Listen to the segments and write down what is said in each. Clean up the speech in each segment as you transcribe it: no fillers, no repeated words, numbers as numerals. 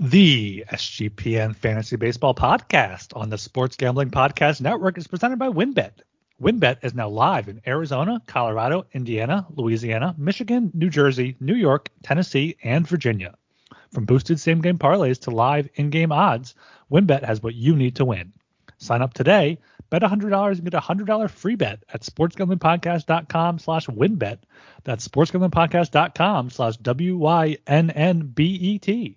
The SGPN Fantasy Baseball Podcast on the Sports Gambling Podcast Network is presented by WynnBET. WynnBET is now live in Arizona, Colorado, Indiana, Louisiana, Michigan, New Jersey, New York, Tennessee, and Virginia. From boosted same-game parlays to live in-game odds, WynnBET has what you need to win. Sign up today, bet $100 and get a $100 free bet at sportsgamblingpodcast.com/WynnBET. That's sportsgamblingpodcast.com/WYNNBET.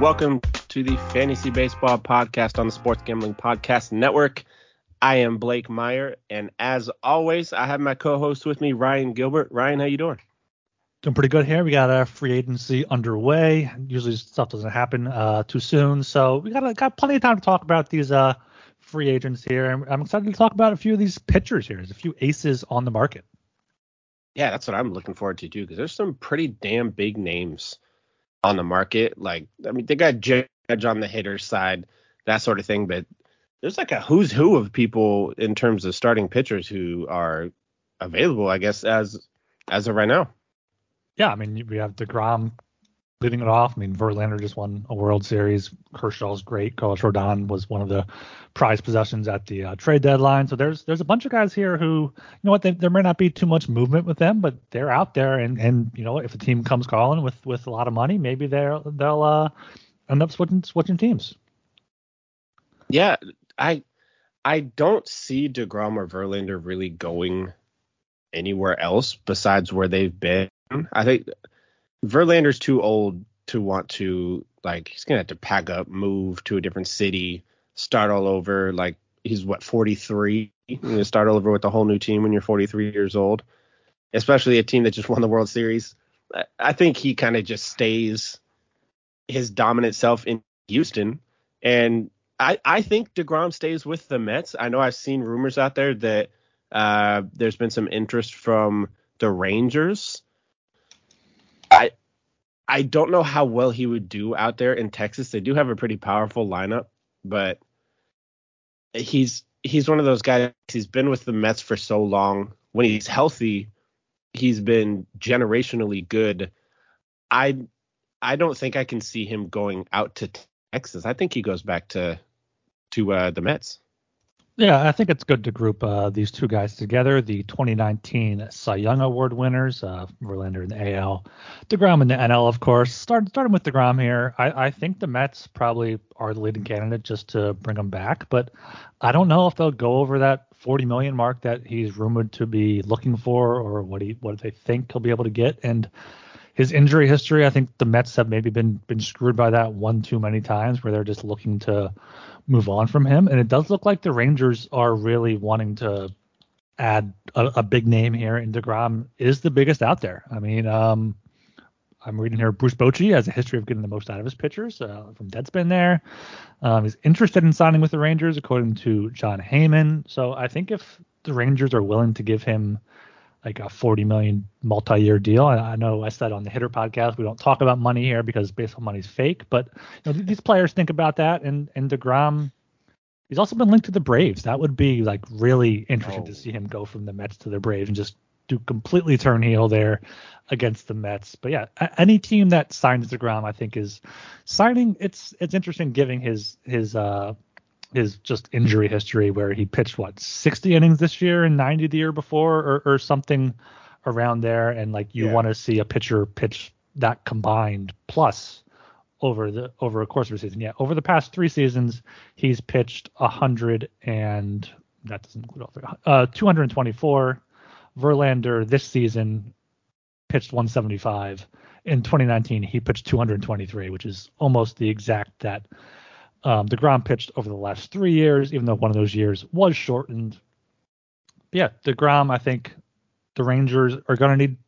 Welcome to the Fantasy Baseball Podcast on the Sports Gambling Podcast Network. I am Blake Meyer, and as always, I have my co-host with me, Ryan Gilbert. Ryan, how you doing? Doing pretty good here. We got a free agency underway. Usually stuff doesn't happen too soon, so we got plenty of time to talk about these free agents here. I'm excited to talk about a few of these pitchers here. There's a few aces on the market. Yeah, that's what I'm looking forward to, too, because there's some pretty damn big names on the market. Like, I mean, they got Judge on the hitter side, that sort of thing, but there's like a who's who of people in terms of starting pitchers who are available, I guess, as of right now. Yeah, I mean, we have DeGrom leading it off. I mean, Verlander just won a World Series. Kershaw's great. Carlos Rodon was one of the prized possessions at the trade deadline. So there's a bunch of guys here who, you know what, there may not be too much movement with them, but they're out there. And you know, if a team comes calling with a lot of money, maybe they'll end up switching teams. Yeah, I don't see DeGrom or Verlander really going anywhere else besides where they've been. I think Verlander's too old to want to, like, he's going to have to pack up, move to a different city, start all over. Like, he's, 43? You're going to start all over with a whole new team when you're 43 years old, especially a team that just won the World Series. I think he kind of just stays his dominant self in Houston. And I think DeGrom stays with the Mets. I know I've seen rumors out there that there's been some interest from the Rangers. I don't know how well he would do out there in Texas. They do have a pretty powerful lineup, but he's one of those guys. He's been with the Mets for so long. When he's healthy, he's been generationally good. I don't think I can see him going out to Texas. I think he goes back to the Mets. Yeah, I think it's good to group these two guys together. The 2019 Cy Young Award winners, Verlander in the AL, DeGrom in the NL, of course. Starting with DeGrom here, I think the Mets probably are the leading candidate just to bring him back, but I don't know if they'll go over that $40 million mark that he's rumored to be looking for, or what they think he'll be able to get. And his injury history, I think the Mets have maybe been screwed by that one too many times, where they're just looking to move on from him. And it does look like the Rangers are really wanting to add a big name here, and DeGrom is the biggest out there. I mean, I'm reading here, Bruce Bochy has a history of getting the most out of his pitchers from Deadspin there. He's interested in signing with the Rangers, according to John Heyman. So I think if the Rangers are willing to give him like a $40 million multi-year deal. And I know I said on the Hitter podcast, we don't talk about money here because baseball money's fake, but you know, these players think about that. And DeGrom, he's also been linked to the Braves. That would be like really interesting to see him go from the Mets to the Braves and just do completely turn heel there against the Mets. But yeah, any team that signs DeGrom, I think is signing. It's interesting giving his just injury history, where he pitched 60 innings this year and 90 the year before or something around there. And like, you want to see a pitcher pitch that combined plus over a course of a season. Yeah. Over the past three seasons, he's pitched 100 and that doesn't include 224. Verlander this season pitched 175. In 2019, he pitched 223, which is almost the exact that DeGrom pitched over the last 3 years, even though one of those years was shortened. But yeah, DeGrom, I think the Rangers are going to need,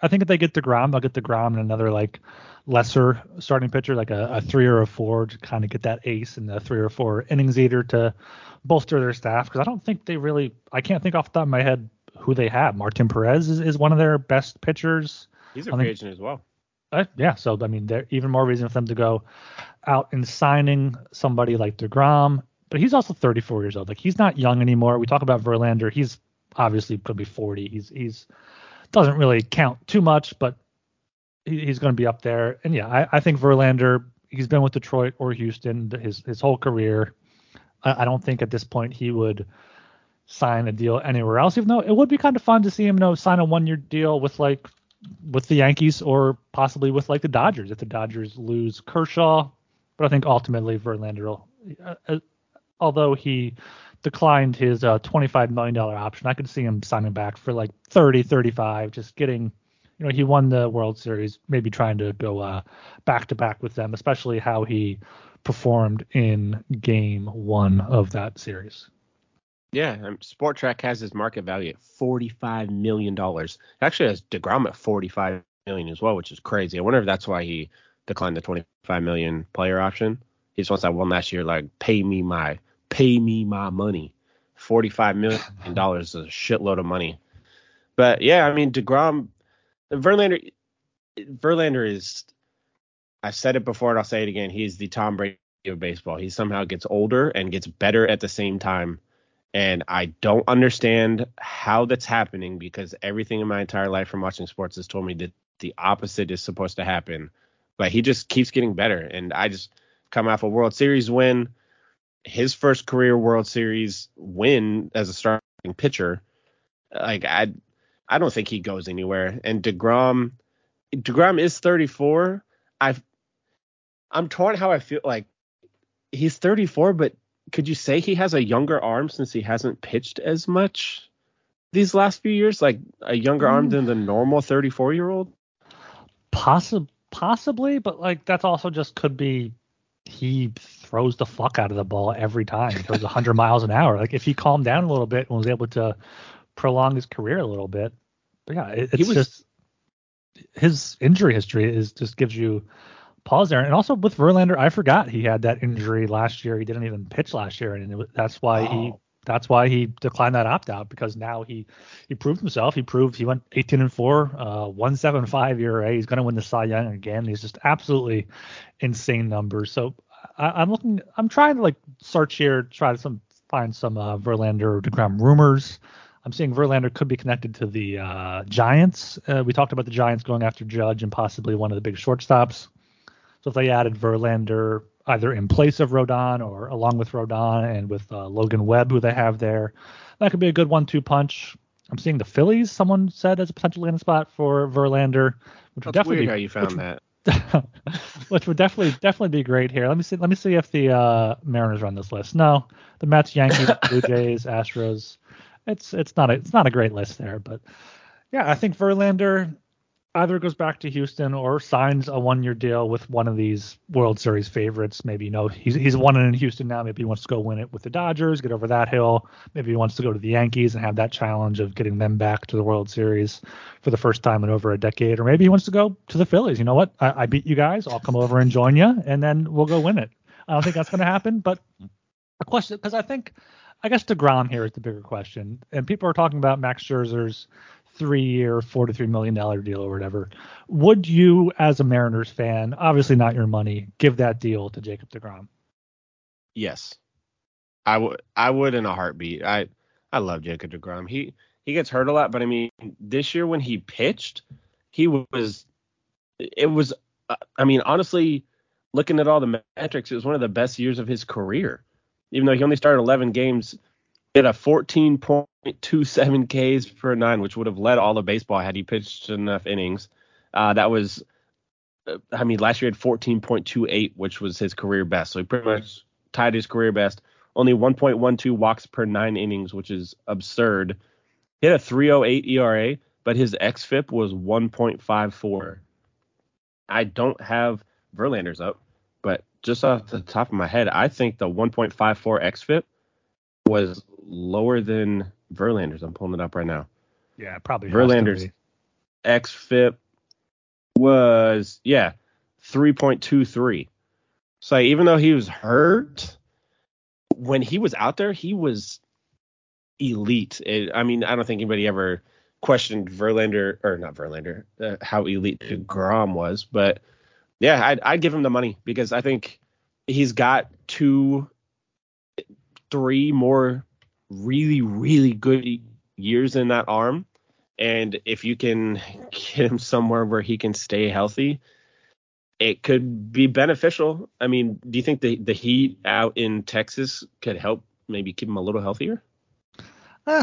I think if they get DeGrom, they'll get DeGrom and another like lesser starting pitcher, like a 3 or a 4 to kind of get that ace and the 3 or 4 innings eater to bolster their staff. Because I don't think they really, I can't think off the top of my head who they have. Martin Perez is one of their best pitchers. He's a free agent as well. Yeah, so I mean, there even more reason for them to go out and signing somebody like DeGrom, but he's also 34 years old. Like, he's not young anymore. We talk about Verlander; he's obviously could be 40. He's doesn't really count too much, but he's going to be up there. And yeah, I think Verlander. He's been with Detroit or Houston his whole career. I don't think at this point he would sign a deal anywhere else, even though it would be kind of fun to see him, you know, sign a one-year deal with the Yankees or possibly with like the Dodgers if the Dodgers lose Kershaw. But I think ultimately Verlander, although he declined his $25 million option, I could see him signing back for like 30, 35, just getting, you know, he won the World Series, maybe trying to go back to back with them, especially how he performed in game one of that series. Yeah, Sport Track has his market value at $45 million. Actually, has DeGrom at $45 million as well, which is crazy. I wonder if that's why he declined the $25 million player option. He just wants that one last year, like, pay me my money. $45 million is a shitload of money. But, yeah, I mean, DeGrom, Verlander is, I said it before and I'll say it again, he's the Tom Brady of baseball. He somehow gets older and gets better at the same time. And I don't understand how that's happening because everything in my entire life from watching sports has told me that the opposite is supposed to happen. But he just keeps getting better. And I just come off a World Series win, his first career World Series win as a starting pitcher. Like, I don't think he goes anywhere. And DeGrom is 34. I'm torn how I feel. Like, he's 34, but could you say he has a younger arm since he hasn't pitched as much these last few years? Like, a younger arm than the normal 34-year-old? Possibly, but, like, that's also just could be he throws the fuck out of the ball every time. He throws 100 miles an hour. Like, if he calmed down a little bit and was able to prolong his career a little bit. But, yeah, just his injury history is just gives you pause there. And also with Verlander, I forgot he had that injury last year. He didn't even pitch last year, and that's why he declined that opt-out, because now he proved himself. He proved he went 18-4, 1.75 ERA. He's going to win the Cy Young again. He's just absolutely insane numbers. So I'm trying to like search here, find some Verlander or DeGrom rumors. I'm seeing Verlander could be connected to the Giants. We talked about the Giants going after Judge and possibly one of the big shortstops. So if they added Verlander either in place of Rodon or along with Rodon and with Logan Webb, who they have there, that could be a good 1-2 punch. I'm seeing the Phillies, someone said, as a potential landing spot for Verlander. Which would definitely be great here. Let me see if the Mariners are on this list. No, the Mets, Yankees, Blue Jays, Astros. It's not a great list there, but yeah, I think Verlander either goes back to Houston or signs a one-year deal with one of these World Series favorites. Maybe, you know, he's won it in Houston now. Maybe he wants to go win it with the Dodgers, get over that hill. Maybe he wants to go to the Yankees and have that challenge of getting them back to the World Series for the first time in over a decade. Or maybe he wants to go to the Phillies. You know what? I beat you guys. I'll come over and join you, and then we'll go win it. I don't think that's going to happen, but a question, because I guess DeGrom here is the bigger question. And people are talking about Max Scherzer's 3-year, $43 million deal or whatever. Would you, as a Mariners fan, obviously not your money, give that deal to Jacob DeGrom? Yes, I would in a heartbeat. I love Jacob DeGrom. He gets hurt a lot, but I mean, this year when he pitched, honestly, looking at all the metrics, it was one of the best years of his career. Even though he only started 11 games, he had a 14.27 Ks per nine, which would have led all of baseball had he pitched enough innings. Last year he had 14.28, which was his career best. So he pretty much tied his career best. Only 1.12 walks per nine innings, which is absurd. He had a 3.08 ERA, but his xFIP was 1.54. I don't have Verlander's up, but just off the top of my head, I think the 1.54 xFIP was lower than Verlander's. I'm pulling it up right now. Yeah, probably. Verlander's xFIP was 3.23. So even though he was hurt, when he was out there, he was elite. I don't think anybody ever questioned Verlander, or not Verlander, how elite DeGrom was. But yeah, I'd give him the money because I think he's got 2-3 more really, really good years in that arm. And if you can get him somewhere where he can stay healthy, it could be beneficial. I mean, do you think the heat out in Texas could help maybe keep him a little healthier?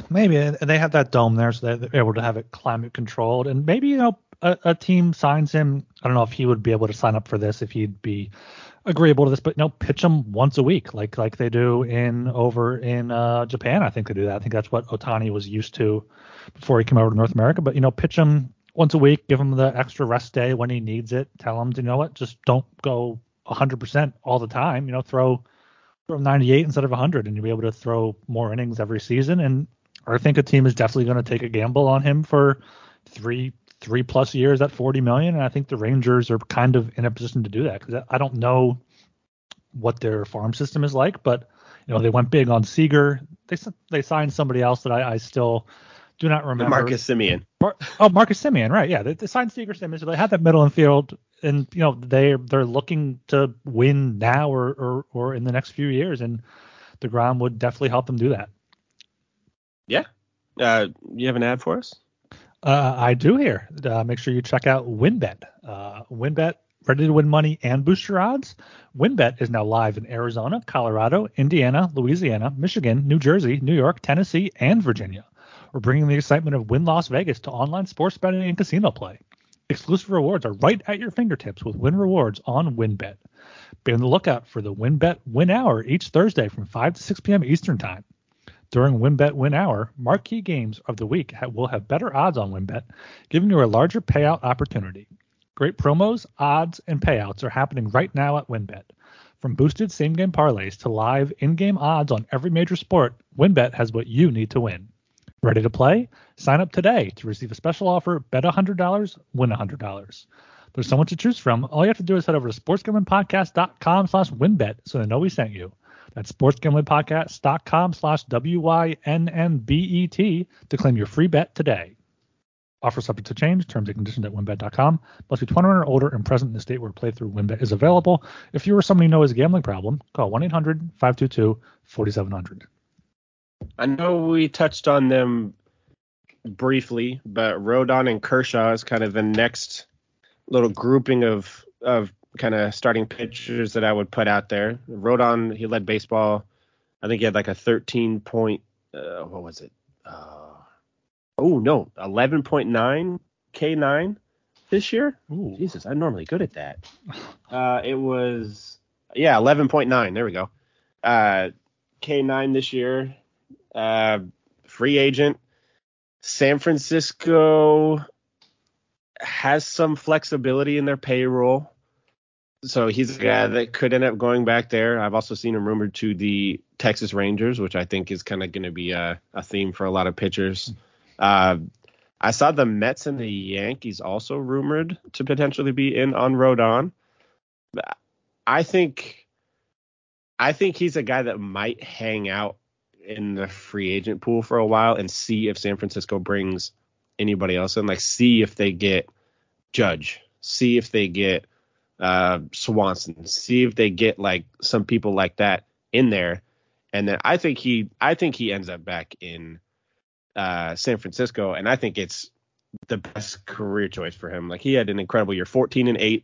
Maybe. And they have that dome there, so they're able to have it climate controlled. And maybe, you know, a team signs him. I don't know if he would be able to sign up for this, if he'd be agreeable to this, but, you know, pitch him once a week like they do over in Japan. I think they do that. I think that's what Otani was used to before he came over to North America. But, you know, pitch him once a week, give him the extra rest day when he needs it. Tell him, you know what, just don't go 100% all the time. You know, throw 98 instead of 100, and you'll be able to throw more innings every season. And I think a team is definitely going to take a gamble on him for three plus years at $40 million. And I think the Rangers are kind of in a position to do that, because I don't know what their farm system is like, but, you know, they went big on Seager. They signed somebody else that I still do not remember. Marcus Semien. Marcus Semien, right? Yeah, they signed Seager, Semien, so they had that middle infield, and, you know, they're looking to win now or in the next few years, and DeGrom would definitely help them do that. Yeah, you have an ad for us? I do here. Make sure you check out WynnBET. WynnBET, ready to win money and boost your odds? WynnBET is now live in Arizona, Colorado, Indiana, Louisiana, Michigan, New Jersey, New York, Tennessee, and Virginia. We're bringing the excitement of Wynn Las Vegas to online sports betting and casino play. Exclusive rewards are right at your fingertips with Wynn Rewards on WynnBET. Be on the lookout for the WynnBET Wynn Hour each Thursday from 5 to 6 p.m. Eastern Time. During WynnBET Wynn Hour, marquee games of the week will have better odds on WynnBET, giving you a larger payout opportunity. Great promos, odds, and payouts are happening right now at WynnBET. From boosted same-game parlays to live in-game odds on every major sport, WynnBET has what you need to win. Ready to play? Sign up today to receive a special offer. Bet $100, win $100. There's so much to choose from. All you have to do is head over to sportsgamblingpodcast.com/WynnBET so they know we sent you. That's sportsgamblingpodcast.com/WYNNBET to claim your free bet today. Offer subject to change. Terms and conditions at WynnBET.com. Must be 21 or older and present in the state where playthrough WynnBET is available. If you or someone you know has a gambling problem, call 1-800-522-4700. I know we touched on them briefly, but Rodon and Kershaw is kind of the next little grouping of kind of starting pitchers that I would put out there. Rodon, he led baseball. I think he had like a 11.9 K9 this year. Ooh. Jesus, I'm normally good at that. 11.9. There we go. K9 this year. Free agent. San Francisco has some flexibility in their payroll, so he's a guy that could end up going back there. I've also seen him rumored to the Texas Rangers, which I think is kind of going to be a theme for a lot of pitchers. I saw the Mets and the Yankees also rumored to potentially be in on Rodon. I think he's a guy that might hang out in the free agent pool for a while and see if San Francisco brings anybody else in, like see if they get Judge, see if they get Swanson, see if they get like some people like that in there. And then I think he ends up back in San Francisco, and I think it's the best career choice for him. Like, he had an incredible year, 14-8,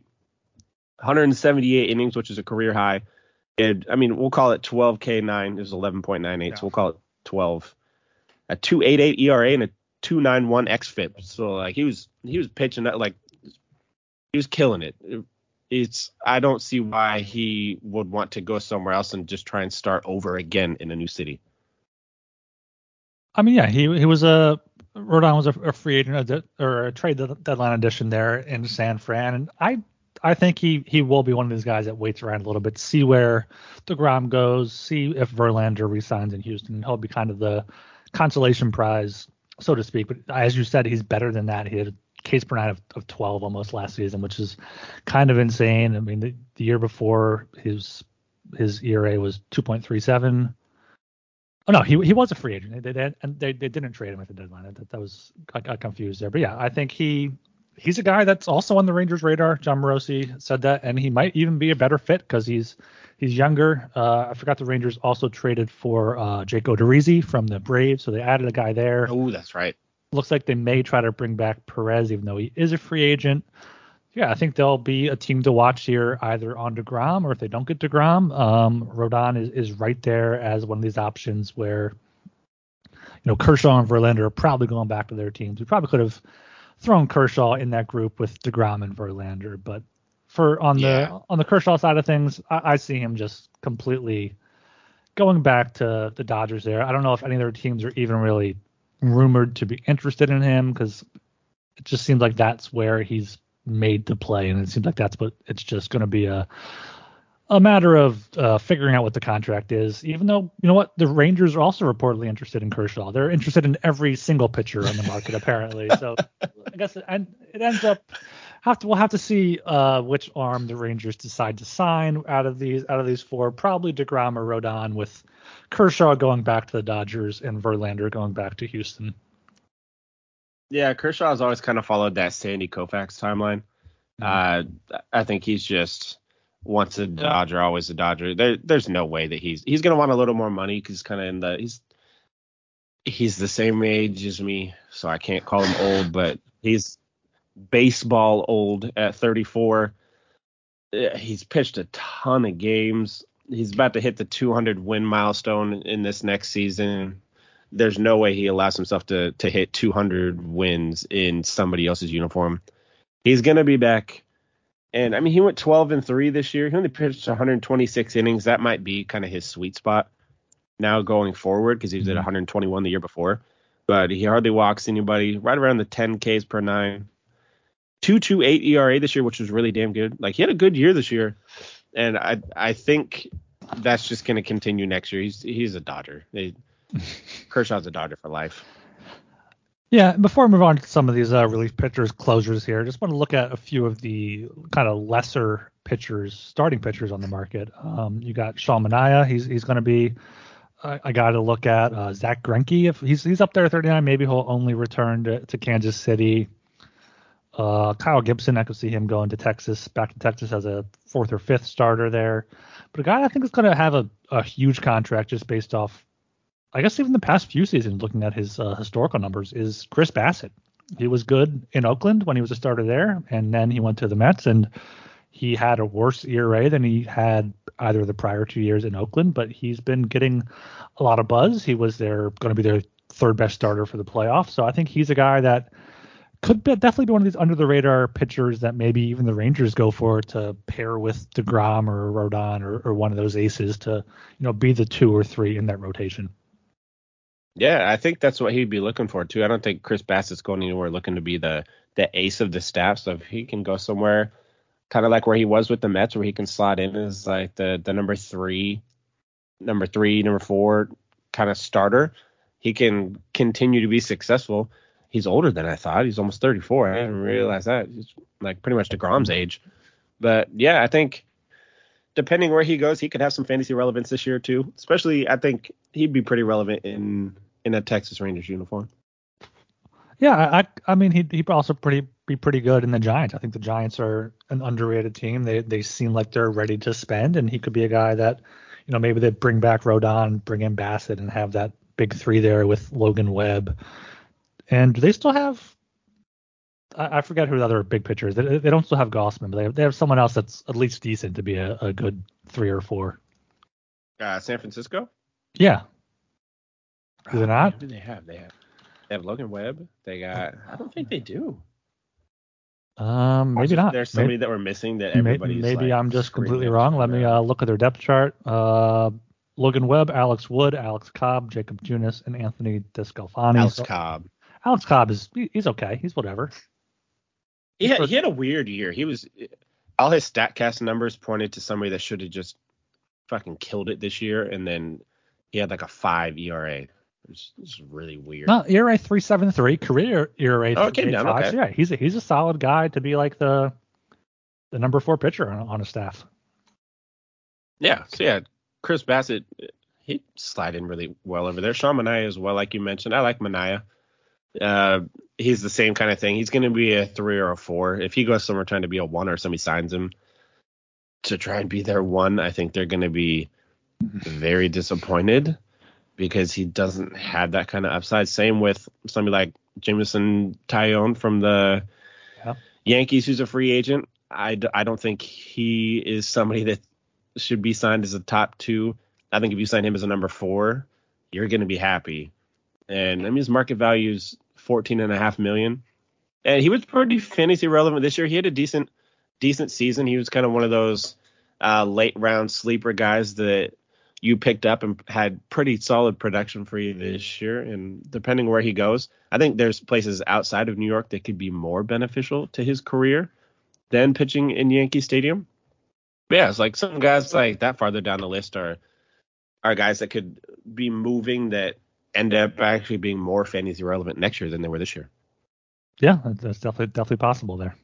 178 innings, which is a career high. I mean, we'll call it 12 K9. It was 11.98, yeah. So we'll call it 12. A 2.88 ERA and a 2.91 xFIP. So like he was pitching that, like he was killing it. It's, I don't see why he would want to go somewhere else and just try and start over again in a new city. I mean, yeah, Rodon was a free agent or a trade deadline addition there in San Fran, and I think he will be one of these guys that waits around a little bit, see where DeGrom goes, see if Verlander resigns in Houston. He'll be kind of the consolation prize, so to speak. But as you said, he's better than that. He had a Ks per nine of 12 almost last season, which is kind of insane. I mean, the year before his ERA was 2.37. Oh no, he was a free agent. They didn't trade him at the deadline. I got confused there. But yeah, I think he's a guy that's also on the Rangers' radar. John Morosi said that, and he might even be a better fit because he's younger. I forgot the Rangers also traded for Jake Odorizzi from the Braves, so they added a guy there. Oh, that's right. Looks like they may try to bring back Perez, even though he is a free agent. Yeah, I think they'll be a team to watch here, either on DeGrom or if they don't get DeGrom. Rodon is right there as one of these options where, Kershaw and Verlander are probably going back to their teams. We probably could have thrown Kershaw in that group with DeGrom and Verlander, but on the Kershaw side of things, I see him just completely going back to the Dodgers there. I don't know if any of their teams are even really rumored to be interested in him because it just seems like that's where he's made to play, and it seems like that's what it's just going to be a matter of figuring out what the contract is, even though the Rangers are also reportedly interested in Kershaw. They're interested in every single pitcher on the market apparently, so I guess it ends up we'll have to see which arm the Rangers decide to sign out of these four, probably DeGrom or Rodon, with Kershaw going back to the Dodgers and Verlander going back to Houston. Yeah, Kershaw's always kind of followed that Sandy Koufax timeline. Mm-hmm. I think he's just once a Dodger, always a Dodger. There's no way that he's going to want a little more money because he's the same age as me, so I can't call him old, but he's baseball old at 34. He's pitched a ton of games. He's about to hit the 200 win milestone in this next season. There's no way he allows himself to hit 200 wins in somebody else's uniform. He's going to be back. And, I mean, he went 12-3 this year. He only pitched 126 innings. That might be kind of his sweet spot now going forward because he was at 121 the year before. But he hardly walks anybody. Right around the 10 Ks per nine. 2.28 ERA this year, which was really damn good. Like, he had a good year this year. And I think that's just going to continue next year. He's a Dodger. Kershaw's a Dodger for life. Yeah, before I move on to some of these relief pitchers, closers here, I just want to look at a few of the kind of lesser pitchers, starting pitchers on the market. You got Sean Manaea. He's going to be a guy to look at. Zach Greinke, if he's up there at 39, maybe he'll only return to Kansas City. Kyle Gibson, I could see him going back to Texas as a fourth or fifth starter there. But a guy I think is going to have a huge contract just based off, I guess, even the past few seasons, looking at his historical numbers, is Chris Bassitt. He was good in Oakland when he was a starter there, and then he went to the Mets, and he had a worse ERA than he had either of the prior 2 years in Oakland, but he's been getting a lot of buzz. He was going to be their third best starter for the playoffs, so I think he's a guy that could definitely be one of these under-the-radar pitchers that maybe even the Rangers go for to pair with DeGrom or Rodon or one of those aces to be the two or three in that rotation. Yeah, I think that's what he'd be looking for, too. I don't think Chris Bassett's going anywhere looking to be the ace of the staff. So if he can go somewhere kind of like where he was with the Mets, where he can slot in as like the number 4 kind of starter, he can continue to be successful. He's older than I thought. He's almost 34. I didn't realize that. He's like pretty much DeGrom's age. But, yeah, I think depending where he goes, he could have some fantasy relevance this year, too. Especially, I think he'd be pretty relevant in a Texas Rangers uniform. Yeah, I mean, he'd also be pretty good in the Giants. I think the Giants are an underrated team. They seem like they're ready to spend, and he could be a guy that, maybe they bring back Rodon, bring in Bassitt, and have that big three there with Logan Webb. And do they still have – I forget who the other big pitcher is. They don't still have Gausman, but they have someone else that's at least decent to be a good 3 or 4. San Francisco? Yeah. Do they not? Who do they have? They have Logan Webb. They got – I don't think they do. Maybe not. There's somebody that we're missing that everybody's Maybe I'm just completely wrong. Let me look at their depth chart. Logan Webb, Alex Wood, Alex Cobb, Jacob Junis, and Anthony Descalfani. Alex Cobb he's okay. He's whatever. He had a weird year. He was all his StatCast numbers pointed to somebody that should have just fucking killed it this year, and then he had like a 5 ERA. It's really weird. No, ERA 3.73, career ERA 3.85. Okay. Yeah, he's a solid guy to be like the number 4 pitcher on a staff. Yeah. So yeah, Chris Bassitt He slid in really well over there. Sean Manaea as well, like you mentioned. I like Manaea. He's the same kind of thing. He's going to be a 3 or a 4. If he goes somewhere trying to be a 1 or somebody signs him to try and be their 1, I think they're going to be very disappointed because he doesn't have that kind of upside. Same with somebody like Jameson Taillon from the Yankees, who's a free agent. I don't think he is somebody that should be signed as a top 2. I think if you sign him as a number 4, you're going to be happy. And I mean, his market value is $14.5 million. And he was pretty fantasy relevant this year. He had a decent season. He was kind of one of those late round sleeper guys that you picked up and had pretty solid production for you this year. And depending where he goes, I think there's places outside of New York that could be more beneficial to his career than pitching in Yankee Stadium. But yeah, it's like some guys like that farther down the list are guys that could be moving that end up actually being more fantasy relevant next year than they were this year. Yeah, that's definitely possible there.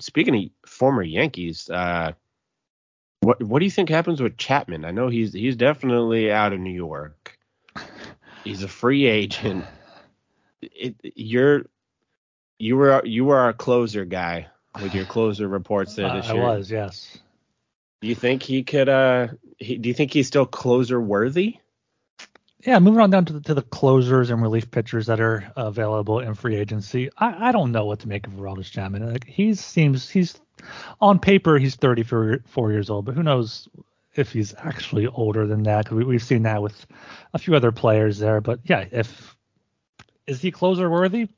Speaking of former Yankees, what do you think happens with Chapman? I know he's definitely out of New York. He's a free agent. You were our closer guy with your closer reports there this year. I was, yes. Do you think he could? Do you think he's still closer worthy? Yeah, moving on down to the closers and relief pitchers that are available in free agency. I don't know what to make of Aroldis Chapman. Like, he's on paper he's 34 years old, but who knows if he's actually older than that? Cause we've seen that with a few other players there. But yeah, is he closer worthy?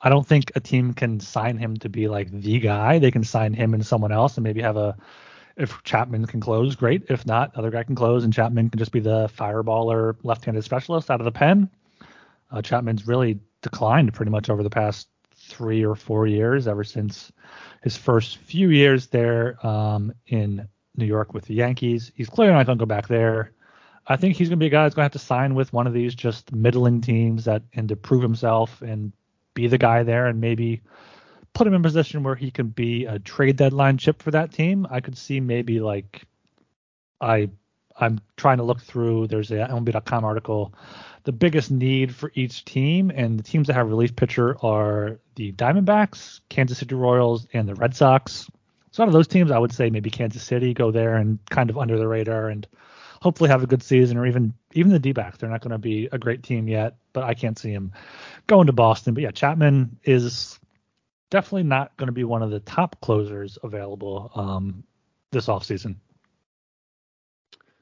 I don't think a team can sign him to be like the guy. They can sign him and someone else and maybe have if Chapman can close, great. If not, other guy can close and Chapman can just be the fireballer left-handed specialist out of the pen. Chapman's really declined pretty much over the past 3 or 4 years, ever since his first few years there in New York with the Yankees. He's clearly not going to go back there. I think he's going to be a guy that's going to have to sign with one of these just middling teams and to prove himself and be the guy there and maybe put him in a position where he can be a trade deadline chip for that team. I could see maybe like I'm trying to look through. There's a WynnBET.com article, the biggest need for each team, and the teams that have relief pitcher are the Diamondbacks, Kansas City Royals, and the Red Sox. So out of those teams, I would say maybe Kansas City go there and kind of under the radar and hopefully have a good season, or even the D-backs. They're not going to be a great team yet, but I can't see him going to Boston. But yeah, Chapman is definitely not going to be one of the top closers available this offseason.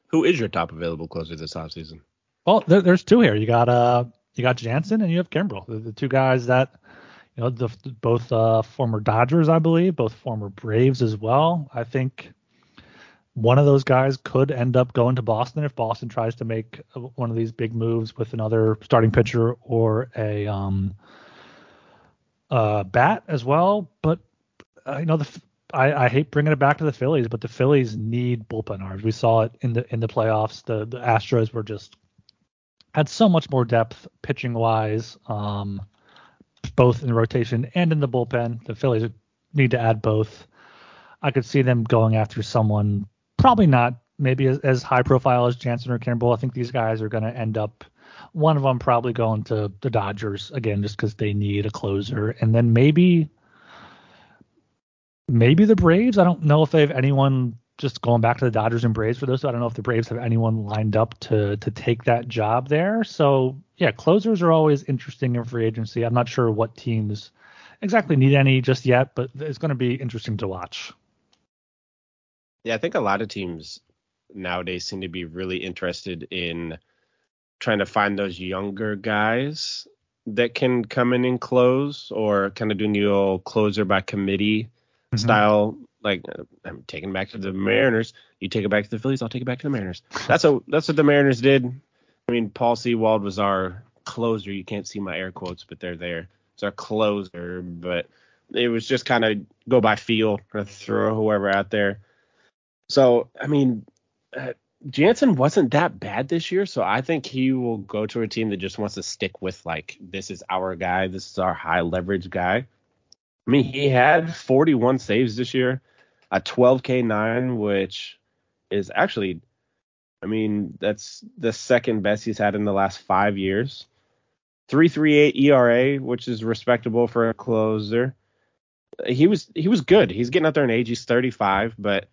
Who is your top available closer this offseason? Well, there's two here. You got Jansen and you have Kimbrel. The two guys that, you know, both former Dodgers, I believe, both former Braves as well. I think one of those guys could end up going to Boston if Boston tries to make one of these big moves with another starting pitcher or a bat as well, but you know, I hate bringing it back to the Phillies, but the Phillies need bullpen arms. We saw it in the playoffs. The Astros were just had so much more depth pitching wise, both in the rotation and in the bullpen. The Phillies need to add both. I could see them going after someone, probably not maybe as high profile as Jansen or Kimbrel. I think these guys are going to end up. One of them probably going to the Dodgers again, just because they need a closer. And then maybe the Braves. I don't know if they have anyone, just going back to the Dodgers and Braves for those. So I don't know if the Braves have anyone lined up to take that job there. So, yeah, closers are always interesting in free agency. I'm not sure what teams exactly need any just yet, but it's going to be interesting to watch. Yeah, I think a lot of teams nowadays seem to be really interested in trying to find those younger guys that can come in and close, or kind of doing the old closer by committee style. Like, I'm taking it back to the Mariners. You take it back to the Phillies, I'll take it back to the Mariners. That's what the Mariners did. I mean, Paul Sewald was our closer. You can't see my air quotes, but they're there. It's our closer, but it was just kind of go by feel or throw whoever out there. So, I mean, Jansen wasn't that bad this year, so I think he will go to a team that just wants to stick with, like, this is our guy, this is our high-leverage guy. I mean, he had 41 saves this year, a 12K9, which is actually I mean, that's the second best he's had in the last 5 years. 3.38 ERA, which is respectable for a closer. He was good. He's getting up there in age. He's 35, but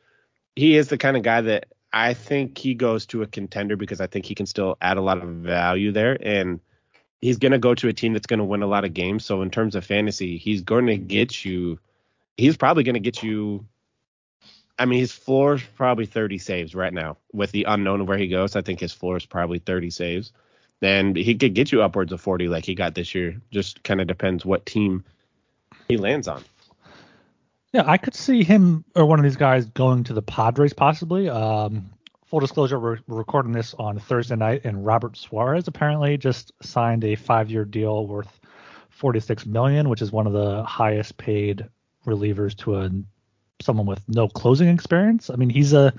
he is the kind of guy that I think he goes to a contender because I think he can still add a lot of value there. And he's going to go to a team that's going to win a lot of games. So in terms of fantasy, he's going to get you. He's probably going to get you. I mean, his floor is probably 30 saves right now. With the unknown of where he goes, I think his floor is probably 30 saves. And he could get you upwards of 40 like he got this year. Just kind of depends what team he lands on. Yeah, I could see him or one of these guys going to the Padres possibly. Full disclosure, we're recording this on Thursday night, and Robert Suarez apparently just signed a 5-year deal worth $46 million, which is one of the highest paid relievers to someone with no closing experience. I mean, he's a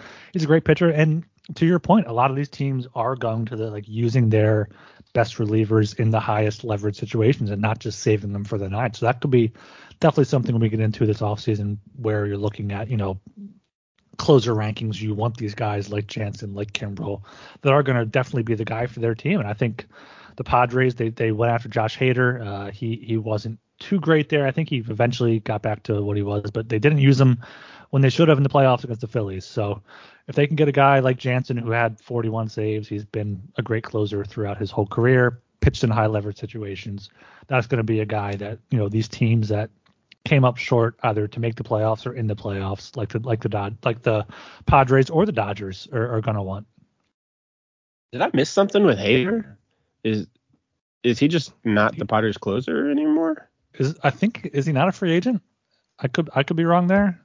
great pitcher, and to your point, a lot of these teams are going to the using their best relievers in the highest leverage situations and not just saving them for the night. So that could be definitely something we get into this offseason where you're looking at, closer rankings. You want these guys like Jansen, like Kimbrel, that are going to definitely be the guy for their team. And I think the Padres, they went after Josh Hader. He wasn't too great there. I think he eventually got back to what he was, but they didn't use him when they should have in the playoffs against the Phillies. So if they can get a guy like Jansen, who had 41 saves, he's been a great closer throughout his whole career, pitched in high leverage situations. That's going to be a guy that, these teams that came up short either to make the playoffs or in the playoffs, like the Padres or the Dodgers are going to want. Did I miss something with Hader? Is he just not the Padres closer anymore? Is he not a free agent? I could be wrong there.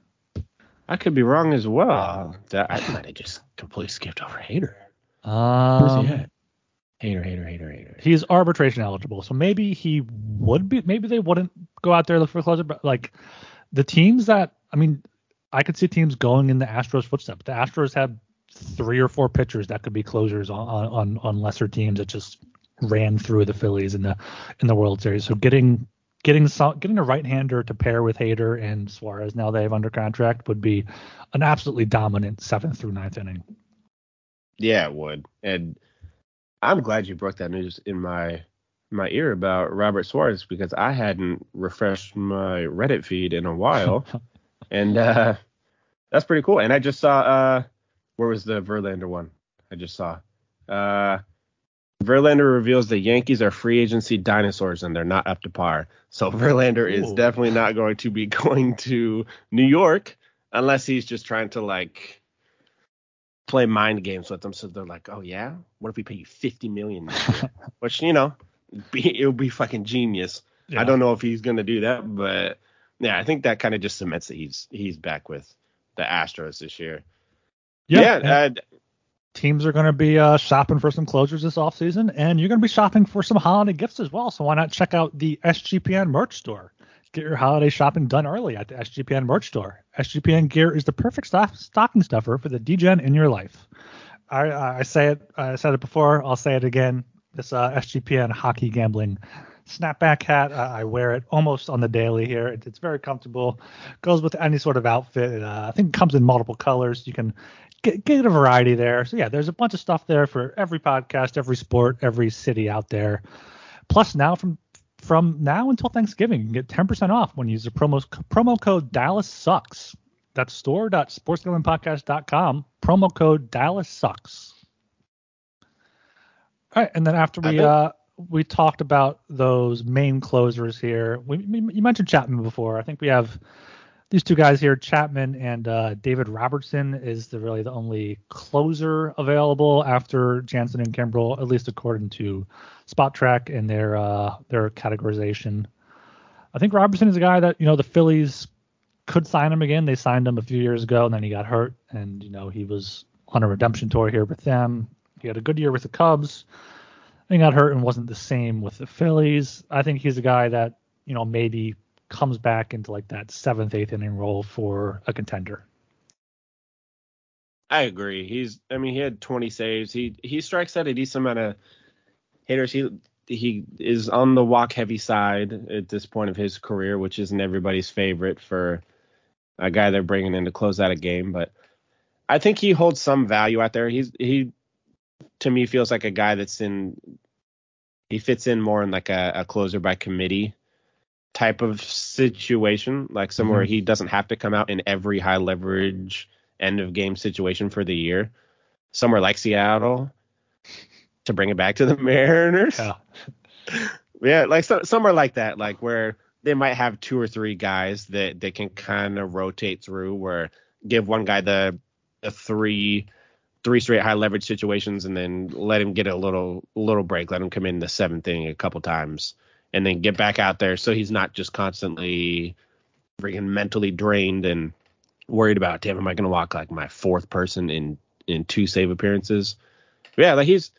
I could be wrong as well. I might have just completely skipped over Hader. Where's he at? Hader. He's arbitration eligible, so maybe he would be. Maybe they wouldn't go out there look for a closer, but the teams that I could see teams going in the Astros' footsteps. The Astros have 3 or 4 pitchers that could be closers on lesser teams that just ran through the Phillies in the World Series. So getting a right-hander to pair with Hader and Suarez now they have under contract would be an absolutely dominant 7th through 9th inning. Yeah, it would. And I'm glad you broke that news in my ear about Robert Suarez because I hadn't refreshed my Reddit feed in a while. And that's pretty cool. And I just saw where was the Verlander one? I just saw Verlander reveals the Yankees are free agency dinosaurs and they're not up to par. So Verlander is definitely not going to be going to New York unless he's just trying to play mind games with them. So they're like, oh, yeah, what if we pay you $50 million? Which, it'll be fucking genius. Yeah. I don't know if he's going to do that. But, yeah, I think that kind of just cements that he's back with the Astros this year. Yeah. Teams are going to be shopping for some closers this offseason, and you're going to be shopping for some holiday gifts as well. So why not check out the SGPN merch store? Get your holiday shopping done early at the SGPN merch store. SGPN gear is the perfect stocking stuffer for the DGen in your life. I said it before. I'll say it again. This SGPN hockey gambling snapback hat. I wear it almost on the daily here. It's very comfortable. Goes with any sort of outfit. And, I think it comes in multiple colors. You can get a variety there. So, yeah, there's a bunch of stuff there for every podcast, every sport, every city out there. Plus, now from now until Thanksgiving, you can get 10% off when you use the promo code DallasSucks. That's store.sportsgamblingpodcast.com. Promo code DallasSucks. All right, and then after we talked about those main closers here, you mentioned Chapman before. I think we have these two guys here, Chapman and David Robertson, is really the only closer available after Jansen and Kimbrel, at least according to Spot Track and their categorization. I think Robertson is a guy that the Phillies could sign him again. They signed him a few years ago, and then he got hurt, and he was on a redemption tour here with them. He had a good year with the Cubs. He got hurt and wasn't the same with the Phillies. I think he's a guy that maybe comes back into that 7th, 8th inning role for a contender. I agree. He had 20 saves. He strikes out a decent amount of hitters. He is on the walk heavy side at this point of his career, which isn't everybody's favorite for a guy they're bringing in to close out a game. But I think he holds some value out there. He to me feels like a guy that's in, he fits in more in like a closer by committee type of situation, like somewhere he doesn't have to come out in every high leverage end of game situation for the year, somewhere like Seattle, to bring it back to the Mariners. Like somewhere like that, like where they might have two or three guys that they can kind of rotate through, where give one guy the three straight high leverage situations and then let him get a little break, let him come in the seventh inning a couple times and then get back out there, so he's not just constantly freaking mentally drained and worried about, damn, am I going to walk like my fourth person in two save appearances? Yeah, like he's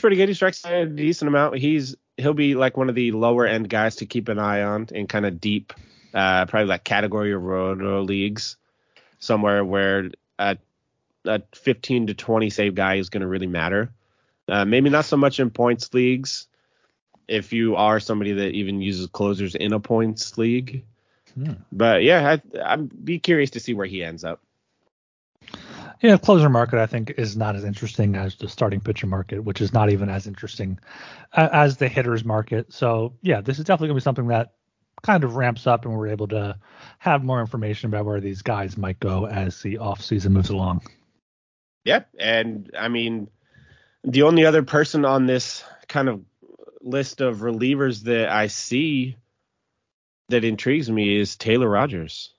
pretty good. He strikes a decent amount. He'll be like one of the lower end guys to keep an eye on in kind of deep, probably like category or roto leagues, somewhere where a 15 to 20 save guy is going to really matter. Maybe not so much in points leagues, if you are somebody that even uses closers in a points league. But yeah, I'd be curious to see where he ends up. Yeah, closer market I think is not as interesting as the starting pitcher market, which is not even as interesting as the hitters market. So yeah, this is definitely going to be something that kind of ramps up, and we're able to have more information about where these guys might go as the offseason moves along. Yeah, and I mean, the only other person on this kind of list of relievers that I see that intrigues me is Taylor Rogers.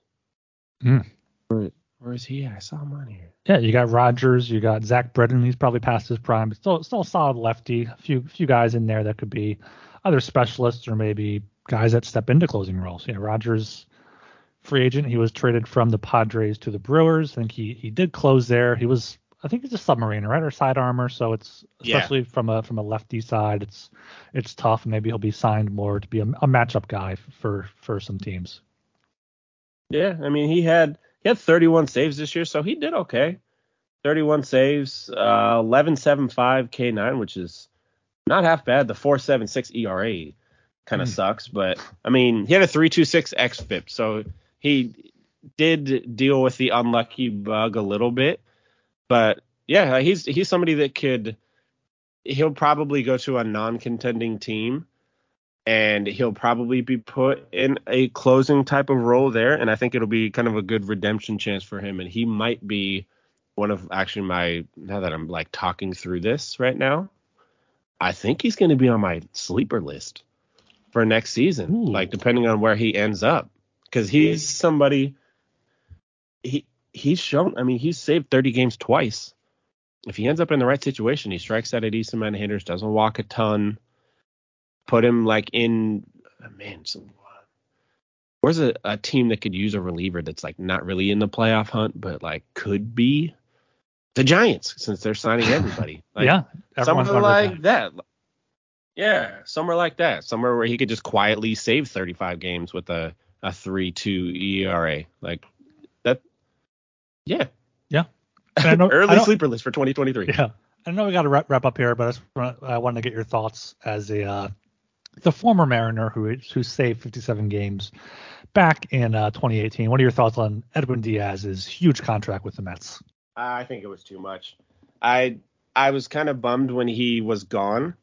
Where is he? I saw him on here. Yeah, you got Rogers, you got Zach Britton. He's probably past his prime. Still a solid lefty. A few guys in there that could be other specialists or maybe guys that step into closing roles. You know, Rogers, free agent. He was traded from the Padres to the Brewers. I think he did close there. He was, I think he's a submariner, right, or side armor. So it's especially from a lefty side, it's tough. Maybe he'll be signed more to be a matchup guy for some teams. Yeah, I mean he had 31 saves this year, so he did okay. 31 saves, 11.75 K9, which is not half bad. The 4.76 ERA kind of sucks, but I mean he had a 3.26 xFIP, so he did deal with the unlucky bug a little bit. But yeah, he's somebody that he'll probably go to a non-contending team and he'll probably be put in a closing type of role there. And I think it'll be kind of a good redemption chance for him. And he might be one of actually now that I'm like talking through this right now, I think he's going to be on my sleeper list for next season. Ooh. Like depending on where he ends up, because he's somebody he's shown, I mean, he's saved 30 games twice. If he ends up in the right situation, he strikes out a decent amount of hitters, doesn't walk a ton. Put him like in, man, where's a team that could use a reliever that's like not really in the playoff hunt, but like could be? The Giants, since they're signing everybody. Like, yeah. Somewhere like that. Yeah, somewhere like that. Somewhere where he could just quietly save 35 games with a 3.2 ERA. Like, Yeah. Early sleeper list for 2023. Yeah. I know we got to wrap up here, but I wanted to get your thoughts as the former Mariner who saved 57 games back in 2018. What are your thoughts on Edwin Diaz's huge contract with the Mets? I think it was too much. I was kind of bummed when he was gone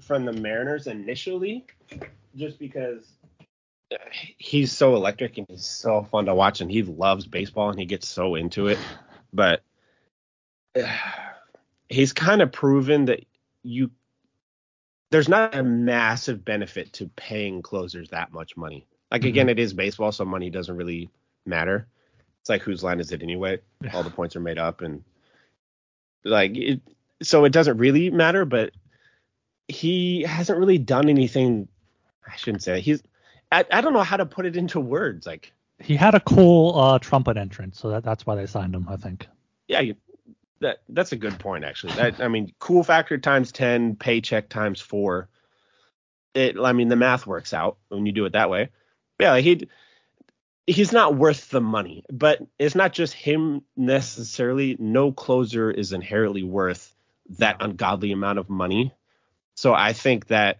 from the Mariners initially, just because he's so electric and he's so fun to watch and he loves baseball and he gets so into it, but he's kind of proven that there's not a massive benefit to paying closers that much money. Like, again, it is baseball, so money doesn't really matter. It's like, whose line is it anyway? All the points are made up, and like so it doesn't really matter, but he hasn't really done anything. I shouldn't say that. I don't know how to put it into words. Like, he had a cool trumpet entrance, so that's why they signed him, I think. Yeah, that's a good point, actually. I mean, cool factor times 10, paycheck times 4. I mean, the math works out when you do it that way. Yeah, like he's not worth the money, but it's not just him necessarily. No closer is inherently worth that ungodly amount of money. So I think that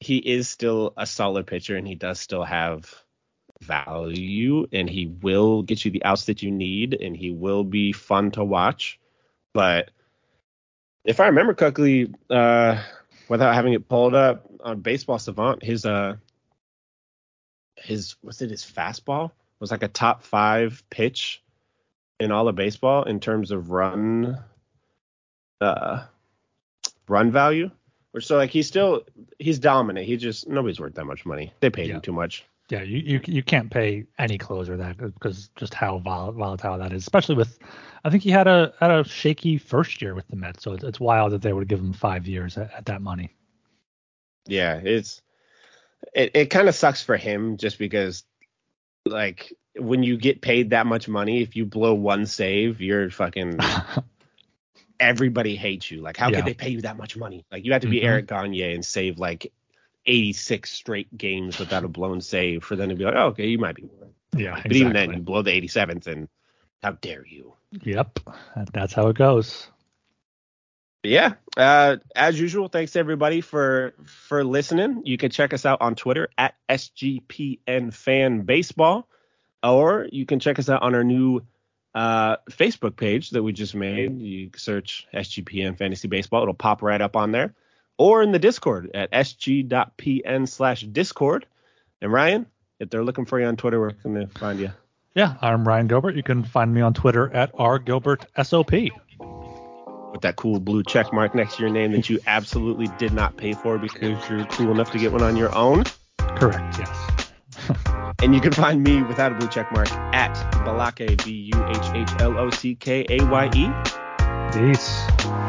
he is still a solid pitcher and he does still have value and he will get you the outs that you need and he will be fun to watch. But if I remember correctly, without having it pulled up on Baseball Savant, his fastball was like a top 5 pitch in all of baseball in terms of run value. So like he's dominant. He just nobody's worth that much money. They paid him too much. Yeah, you can't pay any closer that because just how volatile that is, especially with I think he had a shaky first year with the Mets, so it's wild that they would give him 5 years at that money. Yeah, it kind of sucks for him just because like when you get paid that much money, if you blow one save, you're fucking everybody hates you. Like how could they pay you that much money? Like you have to be Eric Gagne and save like 86 straight games without a blown save for them to be like, oh, okay, you might be winning. Yeah, but exactly. Even then, you blow the 87th, and how dare you? Yep, that's how it goes. Yeah, as usual, thanks everybody for listening. You can check us out on Twitter at SGPN Fan Baseball, or you can check us out on our new Facebook page that we just made. You search SGPN Fantasy Baseball; it'll pop right up on there. Or in the Discord at sg.pn/discord. And Ryan, if they're looking for you on Twitter, where can they find you? Yeah, I'm Ryan Gilbert. You can find me on Twitter at rgilbertsop. With that cool blue check mark next to your name that you absolutely did not pay for because you're cool enough to get one on your own. Correct, yes. And you can find me without a blue check mark at Buhlockye, Buhhlockye. Peace.